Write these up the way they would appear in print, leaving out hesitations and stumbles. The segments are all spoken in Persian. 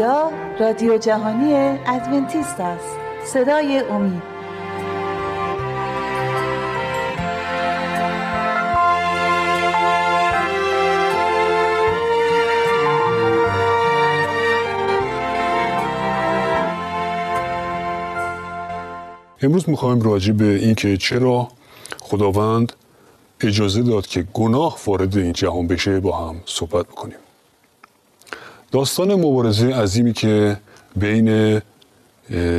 اینجا رادیو جهانی ادونتیست است، صدای امید. امروز میخوایم راجع به این که چرا خداوند اجازه داد که گناه وارد این جهان بشه با هم صحبت بکنیم. داستان مبارزه عظیمی که بین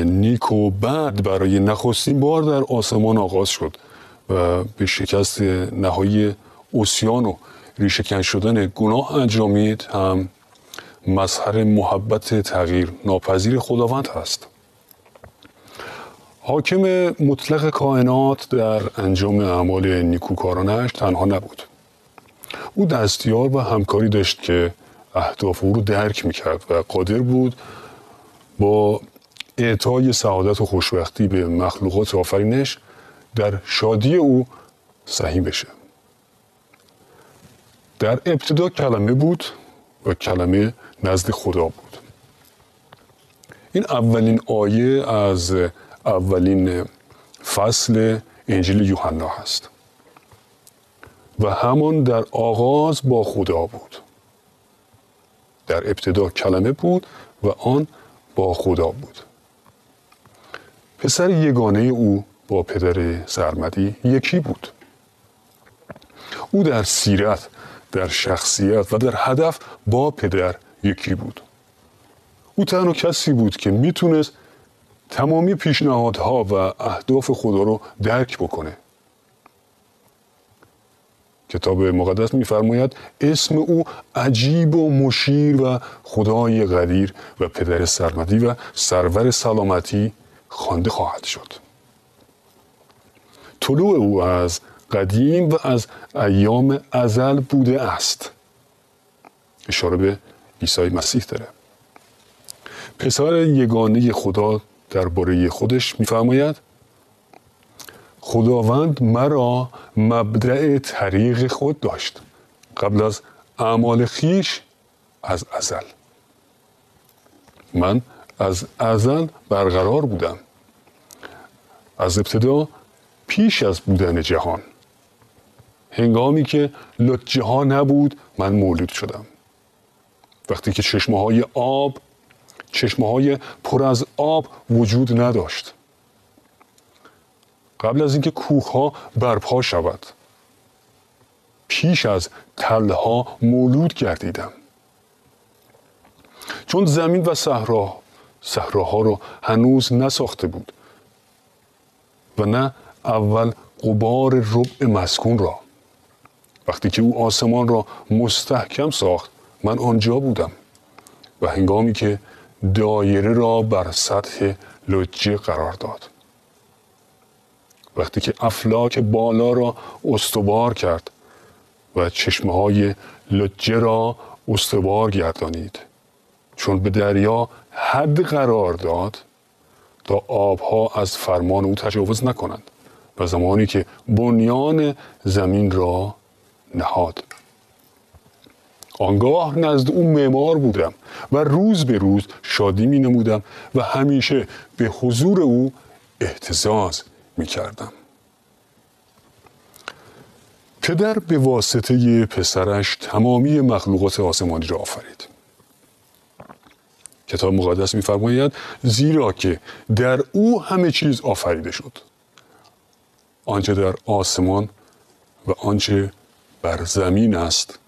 نیک و بد برای نخستین بار در آسمان آغاز شد و به شکست نهایی عصیان و ریشه‌کن شدن گناه انجامید، هم مظهر محبت تغییر ناپذیر خداوند هست. حاکم مطلق کائنات در انجام اعمال نیکوکارانش تنها نبود. او دستیار و همکاری داشت که اهداف او رو درک میکرد و قادر بود با اعطای سعادت و خوشبختی به مخلوقات آفرینش در شادی او سهیم بشه. در ابتدا کلمه بود و کلمه نزد خدا بود. این اولین آیه از اولین فصل انجیل یوحنا هست. و همان در آغاز با خدا بود. در ابتدا کلمه بود و آن با خدا بود. پسر یگانه او با پدر سرمدی یکی بود. او در سیرت، در شخصیت و در هدف با پدر یکی بود. او تنها کسی بود که میتونست تمامی پیشنهادها و اهداف خدا رو درک بکنه. کتاب مقدس می‌فرماید اسم او عجیب و مشیر و خدای قدیر و پدر سرمدی و سرور سلامتی خوانده خواهد شد. طلوع او از قدیم و از ایام ازل بوده است. اشاره به عیسی مسیح داره. پسر یگانه خدا درباره خودش می‌فرماید خداوند مرا مبدأ طریق خود داشت قبل از اعمال خویش از ازل. من از ازل برقرار بودم، از ابتدا پیش از بودن جهان. هنگامی که لجه ها نبود من مولود شدم. وقتی که چشمه‌های پر از آب وجود نداشت، قبل از اینکه کوه‌ها برپا شود، پیش از تله‌ها مولود گردیدم. چون زمین و صحراها رو هنوز نساخته بود و نه اول غبار ربع مسکون را. وقتی که او آسمان را مستحکم ساخت من آنجا بودم و هنگامی که دایره را بر سطح لجه قرار داد، وقتی که افلاک بالا را استوار کرد و چشمه‌های لجه را استوار گردانید، چون به دریا حد قرار داد تا آبها از فرمان او تجاوز نکنند، و زمانی که بنیان زمین را نهاد. آنگاه نزد او معمار بودم و روز به روز شادی می نمودم و همیشه به حضور او اهتزاز می کردم. پدر به واسطه پسرش تمامی مخلوقات آسمانی را آفرید. کتاب مقدس می فرماید زیرا که در او همه چیز آفریده شد، آنچه در آسمان و آنچه بر زمین است،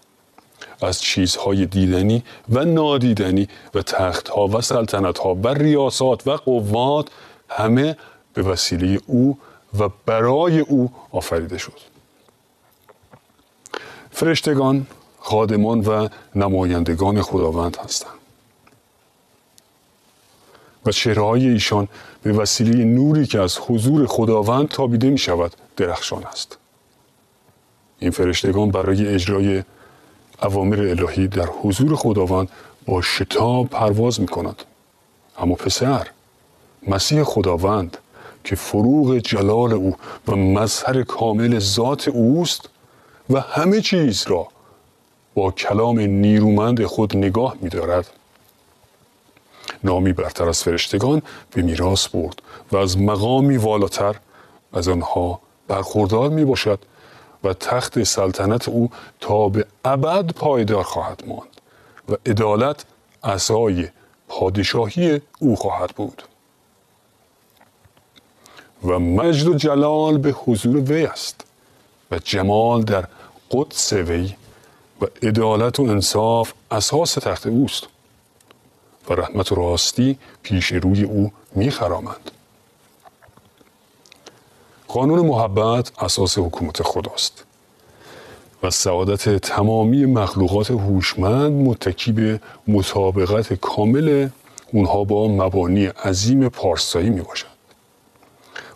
از چیزهای دیدنی و نادیدنی و تختها و سلطنتها و ریاست و قوات، همه به وسیله او و برای او آفریده شد. فرشتگان، خادمان و نمایندگان خداوند هستند و چهره‌های ایشان به وسیله نوری که از حضور خداوند تابیده می شود درخشان است. این فرشتگان برای اجرای اوامر الهی در حضور خداوند با شتاب پرواز می‌کند. اما پسر، مسیح خداوند که فروغ جلال او و مظهر کامل ذات اوست و همه چیز را با کلام نیرومند خود نگاه می‌دارد، نامی برتر از فرشتگان به میراث برد و از مقامی والاتر از آنها برخوردار می باشد و تخت سلطنت او تا به ابد پایدار خواهد ماند و عدالت عصای پادشاهی او خواهد بود و مجد و جلال به حضور وی است و جمال در قدس وی و عدالت و انصاف اساس تخت اوست و رحمت و راستی پیش روی او میخرامند. قانون محبت اساس حکومت خداست و سعادت تمامی مخلوقات هوشمند متکی به مطابقت کامل اونها با مبانی عظیم پارسایی می باشد.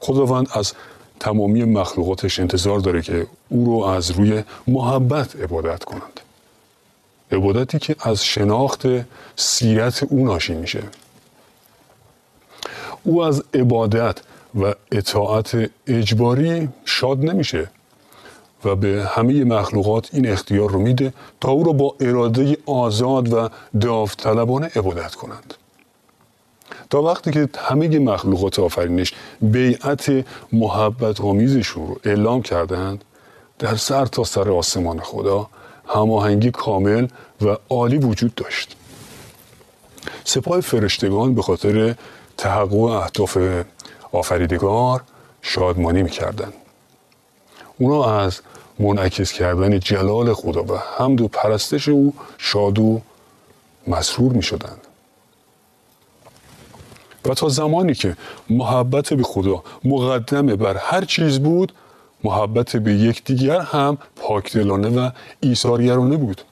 خداوند از تمامی مخلوقاتش انتظار داره که او رو از روی محبت عبادت کنند، عبادتی که از شناخت سیرت او ناشی میشه. او از عبادت و اطاعت اجباری شاد نمیشه و به همه مخلوقات این اختیار رو میده تا او رو با اراده آزاد و داوطلبانه عبادت کنند. تا وقتی که همه مخلوقات آفرینش بیعت محبت آمیزشون رو اعلام کردند، در سر تا سر آسمان خدا هماهنگی کامل و عالی وجود داشت. سپاه فرشتگان به خاطر تحقق اهداف آفریدگار شادمانی می‌کردند. اونا از منعکس کردن جلال خدا و حمد و پرستش او شاد و مسرور می‌شدند. و تا زمانی که محبت به خدا مقدمه بر هر چیز بود، محبت به یکدیگر هم پاکدلانه و ایثارگرانه بود.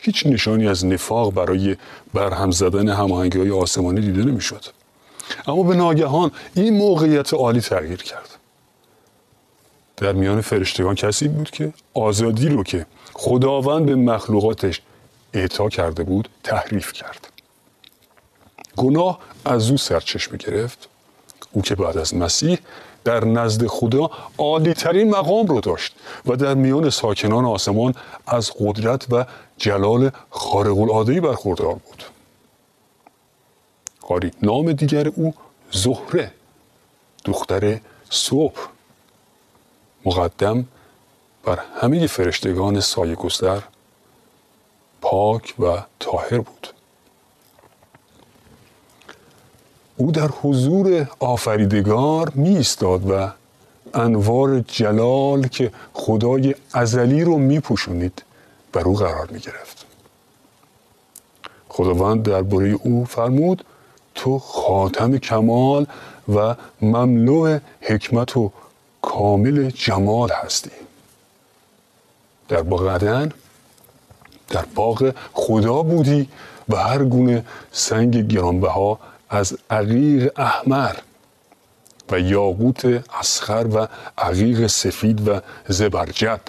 هیچ نشانی از نفاق برای برهم زدن هماهنگی‌های آسمانی دیده نمی‌شد. اما به ناگهان این موقعیت عالی تغییر کرد. در میان فرشتگان کسی بود که آزادی رو که خداوند به مخلوقاتش اعطا کرده بود تحریف کرد. گناه از او سرچشمه گرفت، او که بعد از مسیح در نزد خدا عالی‌ترین مقام رو داشت و در میان ساکنان آسمان از قدرت و جلال خارق‌العاده‌ای برخوردار بود. آری، نام دیگر او زهره، دختر صبح، مقدم بر همه فرشتگان سایه گستر، پاک و طاهر بود. او در حضور آفریدگار می ایستاد و انوار جلال که خدای ازلی رو می پوشونید بر او قرار می گرفت. خداوند درباره او فرمود: تو خاتم کمال و مملو حکمت و کامل جمال هستی. در باغ عدن، در باغ خدا بودی و هر گونه سنگ گرانبها از عقیق احمر و یاقوت اصخر و عقیق سفید و زبرجد،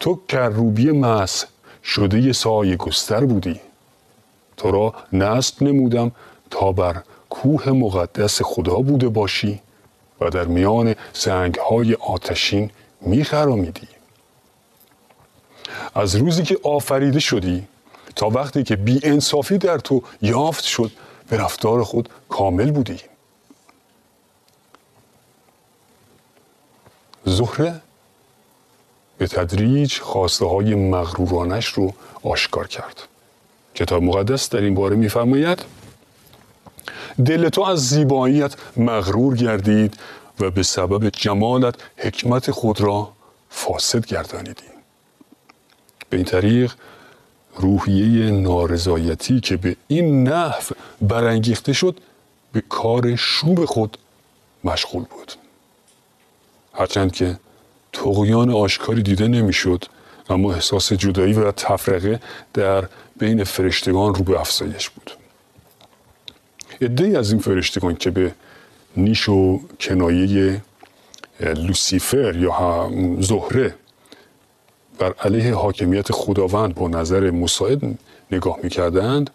تو کروبی مس شده سایه گستر بودی. تو را نصب نمودم تا بر کوه مقدس خدا بوده باشی و در میان سنگهای آتشین میخرامیدی. از روزی که آفریده شدی تا وقتی که بی‌انصافی در تو یافت شد، به رفتار خود کامل بودی. زهره به تدریج خواسته‌های مغرورانش رو آشکار کرد. کتاب مقدس در این باره می‌فرماید: دل تو از زیباییت مغرور گردید و به سبب جمالت حکمت خود را فاسد گردانیدی. به این طریق روحیه نارضایتی که به این نحو برانگیخته شد به کار شوم خود مشغول بود. هرچند که طغیان آشکاری دیده نمیشد، اما احساس جدایی و تفرقه در بین فرشتگان رو به افزایش بود. عده‌ای از این فرشتگان که به نیش و کنایه لوسیفر یا هم زهره بر علیه حاکمیت خداوند با نظر مساعد نگاه می‌کردند،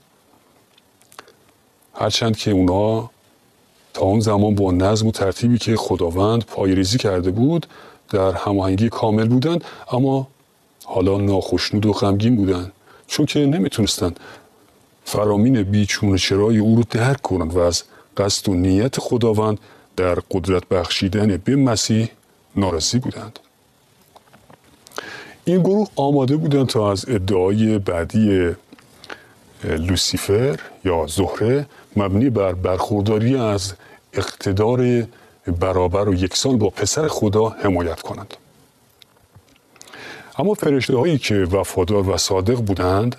هرچند که اونا تا اون زمان با نظم و ترتیبی که خداوند پایه‌ریزی کرده بود در هماهنگی کامل بودند، اما حالا ناخشنود و غمگین بودند، چون که نمیتونستند فرامین بیچون چرای او را درک کنند و از قصد و نیت خداوند در قدرت بخشیدن به مسیح ناراضی بودند. این گروه آماده بودند تا از ادعای بعدی لوسیفر یا زهره مبنی بر برخورداری از اقتدار برابر و یکسان با پسر خدا حمایت کنند. اما فرشته هایی که وفادار و صادق بودند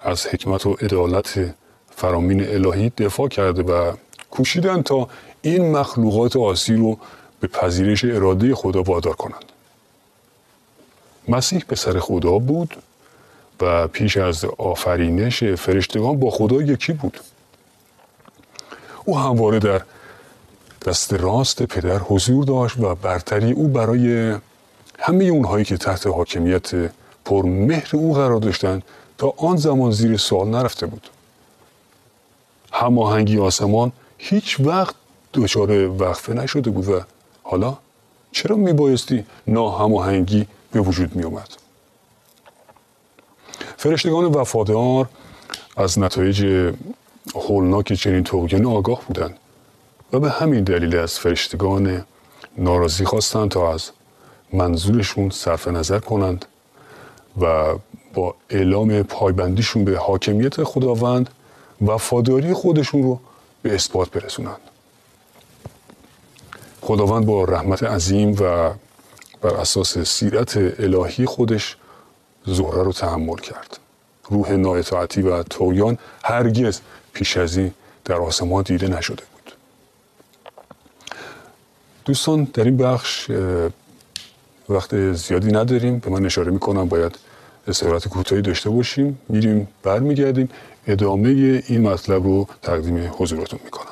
از حکمت و عدالت فرامین الهی دفاع کرده و کوشیدند تا این مخلوقات عاصی رو به پذیرش اراده خدا وادار کنند. مسیح پسر خدا بود و پیش از آفرینش فرشتگان با خدا یکی بود. او همواره در دست راست پدر حضور داشت و برتری او برای همه اونهایی که تحت حاکمیت پرمهر او قرار داشتند تا آن زمان زیر سوال نرفته بود. هماهنگی آسمان هیچ وقت دچار وقفه نشده بود و حالا چرا میبایستی ناهماهنگی به وجود میومد؟ فرشتگان وفادار از نتایج هولناک چنین طغیان آگاه بودند و به همین دلیل از فرشتگان ناراضی خواستند تا از منظورشون صرف نظر کنند و با اعلام پایبندیشون به حاکمیت خداوند وفاداری خودشون رو به اثبات برسونند. خداوند با رحمت عظیم و بر اساس سیرت الهی خودش زهره رو تحمل کرد. روح نااطاعتی و طغیان هرگز پیش از این در آسمان دیده نشده بود. دوستان در این بخش وقت زیادی نداریم، به من اشاره میکنم باید استراحت کوتاهی داشته باشیم. میریم برمیگردیم ادامه این مطلب رو تقدیم حضورتون میکنم.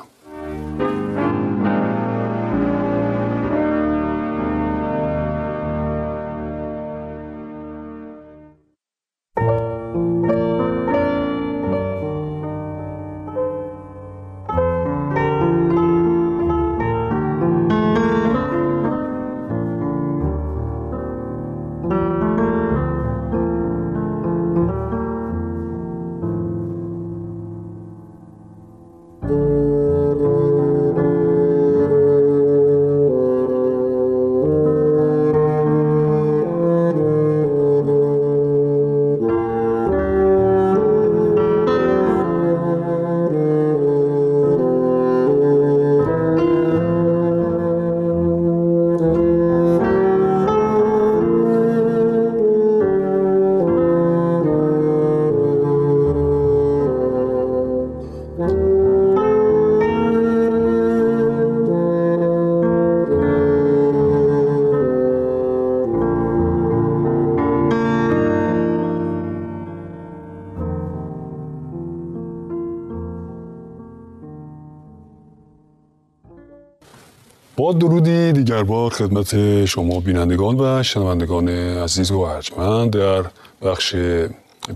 با درودی دیگر بار خدمت شما بینندگان و شنوندگان عزیز و ارجمند. در بخش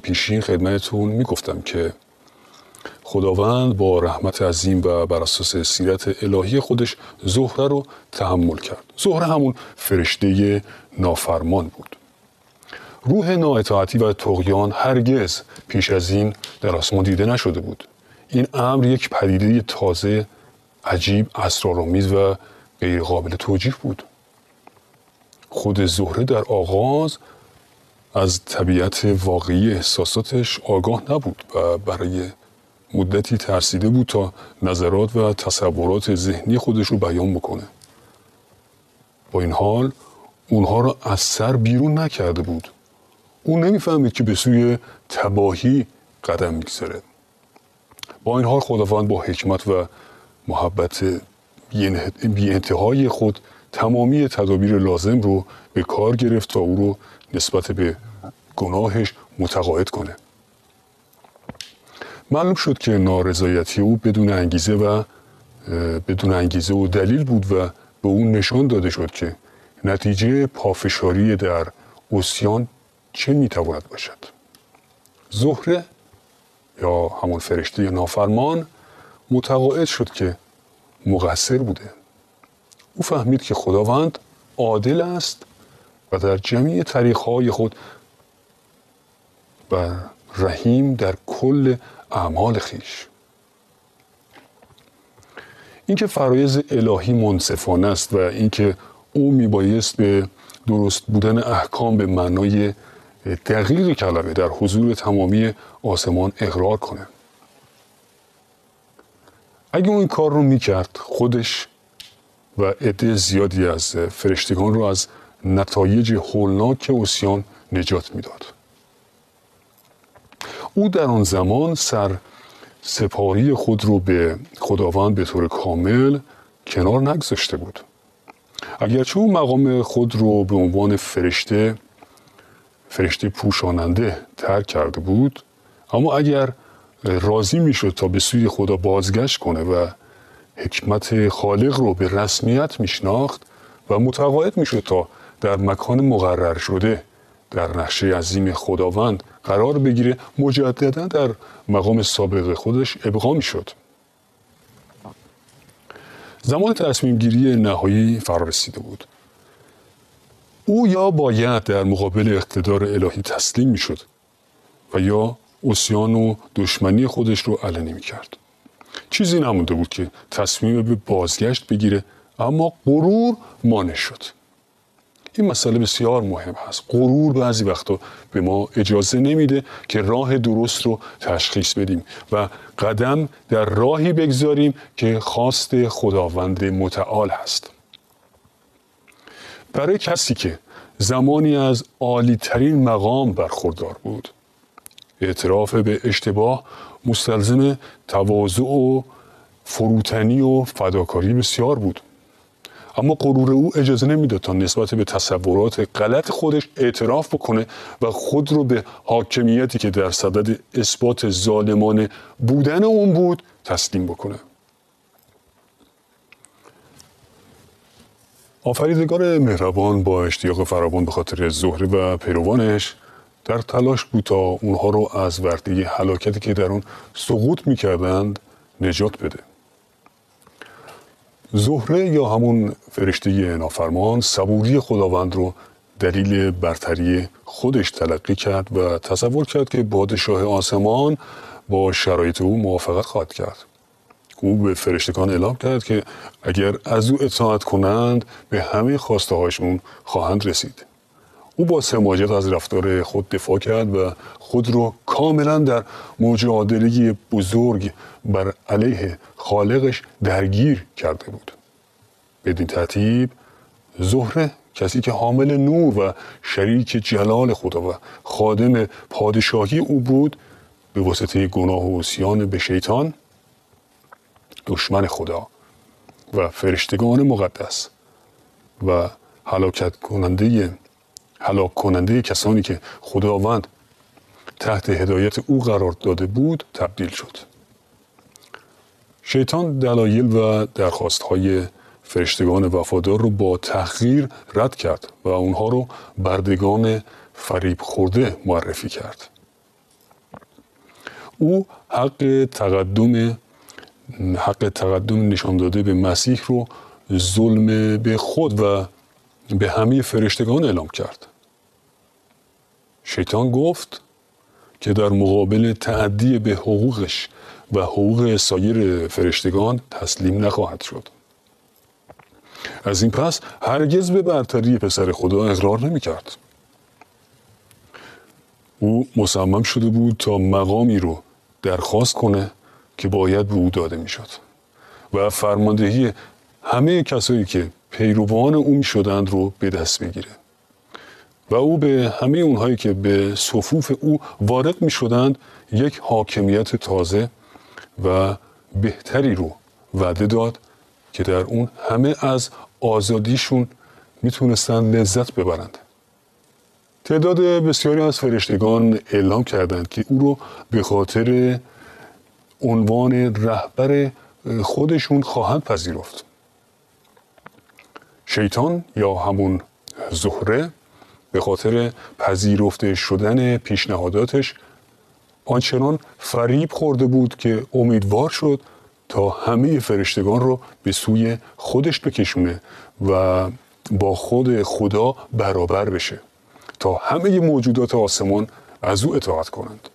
پیشین خدمتتون میگفتم که خداوند با رحمت عظیم و بر اساس سیرت الهی خودش زهره رو تحمل کرد. زهره همون فرشته نافرمان بود. روح نااطاعتی و طغیان هرگز پیش از این در آسمان دیده نشده بود. این امر یک پدیده تازه، عجیب، اسرارآمیز و غیر قابل توجیه بود. خود زهره در آغاز از طبیعت واقعی احساساتش آگاه نبود و برای مدتی ترسیده بود تا نظرات و تصورات ذهنی خودش رو بیان بکنه. با این حال اونها را از سر بیرون نکرده بود. او نمیفهمید که به سوی تباهی قدم میگذاره. با این حال خداوند با حکمت و محبت بی انتهای خود تمامی تدابیر لازم رو به کار گرفت تا او رو نسبت به گناهش متقاعد کنه. معلوم شد که نارضایتی او بدون انگیزه و دلیل بود و به او نشان داده شد که نتیجه پافشاری در عصیان چه میتواند باشد. زهره یا همون فرشته نافرمان متقاعد شد که مقصر بوده. او فهمید که خداوند عادل است و در جمیع طریق‌های خود بر رحیم در کل اعمال خیش. اینکه فرایض الهی منصفانه است و اینکه او میبایست به درست بودن احکام به معنای دقیق کلمه در حضور تمامی آسمان اقرار کنه. اگه اون این کار رو میکرد، خودش و عده زیادی از فرشتگان رو از نتایج هولناک عصیان نجات میداد. او در آن زمان سر سپاری خود رو به خداوند به طور کامل کنار نگذاشته بود. اگرچه او مقام خود رو به عنوان فرشته پوشاننده ترک کرده بود، اما اگر راضی میشد تا به سوی خدا بازگشت کنه و حکمت خالق رو به رسمیت میشناخت و متقاعد میشد تا در مکان مقرر شده در نقشه عظیم خداوند قرار بگیره، مجددا در مقام سابق خودش ابقا میشد. زمان تصمیم گیری نهایی فرا رسیده بود. او یا باید در مقابل اقتدار الهی تسلیم میشد و یا عصیان و دشمنی خودش رو علنی میکرد. چیزی نمونده بود که تصمیم به بازگشت بگیره، اما غرور مانع شد. این مسئله بسیار مهم هست. غرور بعضی وقتا به ما اجازه نمیده که راه درست رو تشخیص بدیم و قدم در راهی بگذاریم که خواست خداوند متعال هست. برای کسی که زمانی از عالی ترین مقام برخوردار بود، اعتراف به اشتباه مستلزم تواضع و فروتنی و فداکاری بسیار بود، اما غرور او اجازه نمیداد تا نسبت به تصورات غلط خودش اعتراف بکنه و خود رو به حاکمیتی که در صدد اثبات ظالمانه بودن اون بود تسلیم بکنه. آفریدگار مهربان با اشتیاق فراوان به خاطر زهره و پیروانش در تلاش بود تا اونها رو از ورطه هلاکتی که در اون سقوط میکردند نجات بده. زهره یا همون فرشته نافرمان صبوری خداوند رو دلیل برتری خودش تلقی کرد و تصور کرد که پادشاه آسمان با شرایط او موافقت خواهد کرد. او به فرشتگان اعلام کرد که اگر از او اطاعت کنند به همه خواسته هاشون خواهند رسید. او با سماجت از رفتار خود دفاع کرد و خود رو کاملا در مجادله بزرگ بر علیه خالقش درگیر کرده بود. بدین ترتیب زهره، کسی که حامل نور و شریک جلال خدا و خادم پادشاهی او بود، به واسطه گناه و عصیان به شیطان، دشمن خدا و فرشتگان مقدس و هلاک کننده کسانی که خداوند تحت هدایت او قرار داده بود تبدیل شد. شیطان دلایل و درخواست‌های فرشتگان وفادار رو با تحقیر رد کرد و اونها رو بردگان فریب خورده معرفی کرد. او حق تقدم نشان داده به مسیح رو ظلم به خود و به همه فرشتگان اعلام کرد. شیطان گفت که در مقابل تعدی به حقوقش و حقوق سایر فرشتگان تسلیم نخواهد شد. از این پس هرگز به برتری پسر خدا اقرار نمی کرد. او مصمم شده بود تا مقامی رو درخواست کنه که باید به او داده می شد و فرماندهی همه کسایی که پیروان او می شدند رو به دست بگیره و او به همه اونهایی که به صفوف او وارد می شدند یک حاکمیت تازه و بهتری رو وعده داد که در اون همه از آزادیشون می تونستند لذت ببرند. تعداد بسیاری از فرشتگان اعلام کردند که او رو به خاطر عنوان رهبر خودشون خواهند پذیرفت. شیطان یا همون زهره به خاطر پذیرفته شدن پیشنهاداتش آنچنان فریب خورده بود که امیدوار شد تا همه فرشتگان رو به سوی خودش بکشونه و با خود خدا برابر بشه تا همه موجودات آسمان از او اطاعت کنند.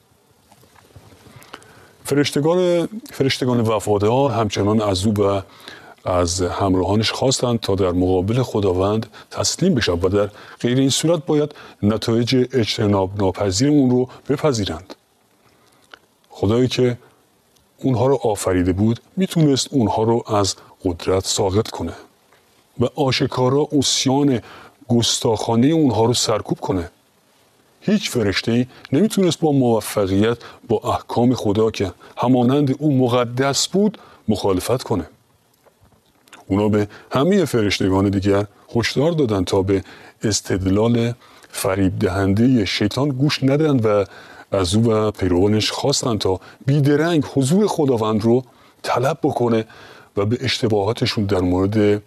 فرشتگان وفادار همچنان از او و از همراهانش خواستند تا در مقابل خداوند تسلیم بشوند و در غیر این صورت باید نتایج اجتناب ناپذیر اون رو بپذیرند. خدایی که اونها رو آفریده بود میتونست اونها رو از قدرت ساقط کنه و آشکارا عصیان گستاخانه اونها رو سرکوب کنه. هیچ فرشته‌ای نمیتونست با موفقیت با احکام خدا که همانند او مقدس بود مخالفت کنه. اونا به همه فرشتگان دیگر هشدار دادن تا به استدلال فریب دهنده شیطان گوش ندن و از او و پیروانش خواستند تا بیدرنگ حضور خداوند رو طلب بکنه و به اشتباهاتشون در مورد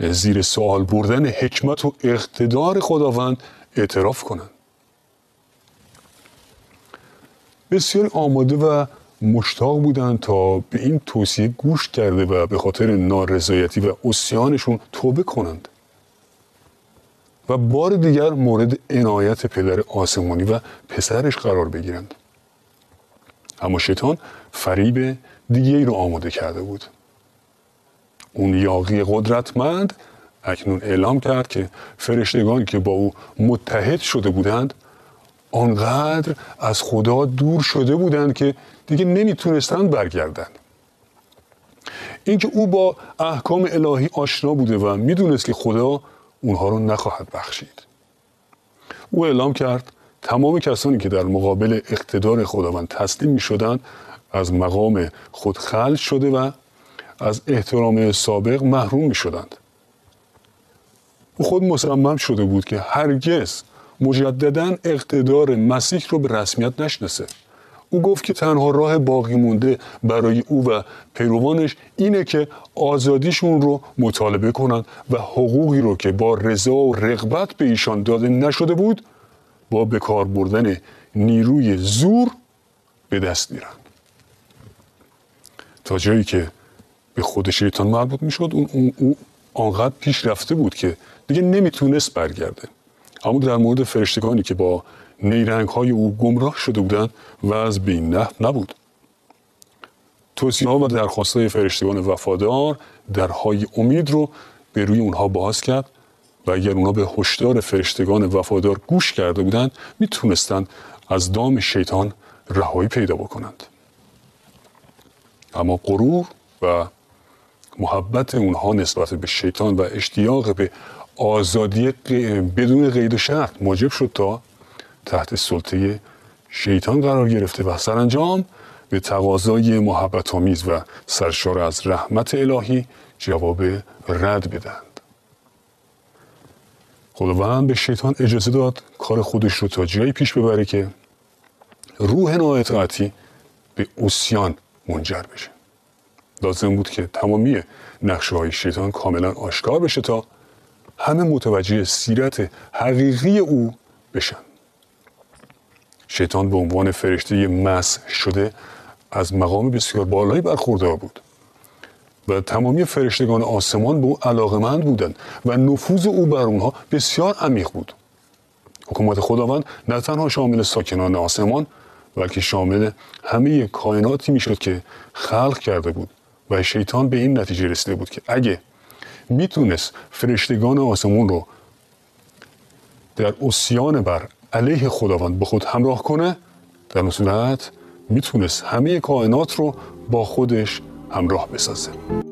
زیر سوال بردن حکمت و اقتدار خداوند اعتراف کنند. بسیار آماده و مشتاق بودند تا به این توصیه گوش کرده و به خاطر نارضایتی و عصیانشون توبه کنند و بار دیگر مورد عنایت پدر آسمانی و پسرش قرار بگیرند. اما شیطان فریب دیگری رو آماده کرده بود. اون یاغی قدرتمند اکنون اعلام کرد که فرشتگان که با او متحد شده بودند آنقدر از خدا دور شده بودند که دیگه نمیتونستند برگردند. اینکه او با احکام الهی آشنا بوده و میدونست که خدا اونها رو نخواهد بخشید. او اعلام کرد تمام کسانی که در مقابل اقتدار خداوند تسلیم میشدند از مقام خود خلع شده و از احترام سابق محروم میشدند. او خود مصمم شده بود که هرگز مجدداً اقتدار مسیح رو به رسمیت نشناسه. او گفت که تنها راه باقی مونده برای او و پیروانش اینه که آزادیشون رو مطالبه کنند و حقوقی رو که با رضا و رغبت به ایشان داده نشده بود با بکار بردن نیروی زور به دست میرن. تا جایی که به خود شیطان مربوط میشد او آنقدر پیش رفته بود که دیگه نمیتونست برگرده. اما در مورد فرشتگانی که با نیرنگ‌های او گمراه شده بودند و از بین رفت نبود. توصیه‌ها و درخواست‌های فرشتگان وفادار درهای امید رو به روی اونها باز کرد و اگر اونها به هشدار فرشتگان وفادار گوش کرده بودند میتونستند از دام شیطان رهایی پیدا بکنند. اما غرور و محبت اونها نسبت به شیطان و اشتیاق به آزادی بدون قید و شرط موجب شد تا تحت سلطه شیطان قرار گرفته و سرانجام به تقاضای محبت‌آمیز و سرشار از رحمت الهی جواب رد بدند. خداوند به شیطان اجازه داد کار خودش رو تا جایی پیش ببره که روح نااطاعتی به عصیان منجر بشه. لازم بود که تمامی نقشه‌های شیطان کاملا آشکار بشه تا همه متوجه سیرت حقیقی او بشن. شیطان به عنوان فرشته مسح شده از مقام بسیار بالایی برخوردار بود و تمامی فرشتگان آسمان به او علاقه‌مند بودند و نفوذ او بر اونها بسیار عمیق بود. حکومت خداوند نه تنها شامل ساکنان آسمان بلکه شامل همه کائناتی میشد که خلق کرده بود و شیطان به این نتیجه رسیده بود که اگه میتونست فرشتگان آسمون رو در عصیان بر علیه خداوند به خود همراه کنه، در اون صورت میتونست همه کائنات رو با خودش همراه بسازه.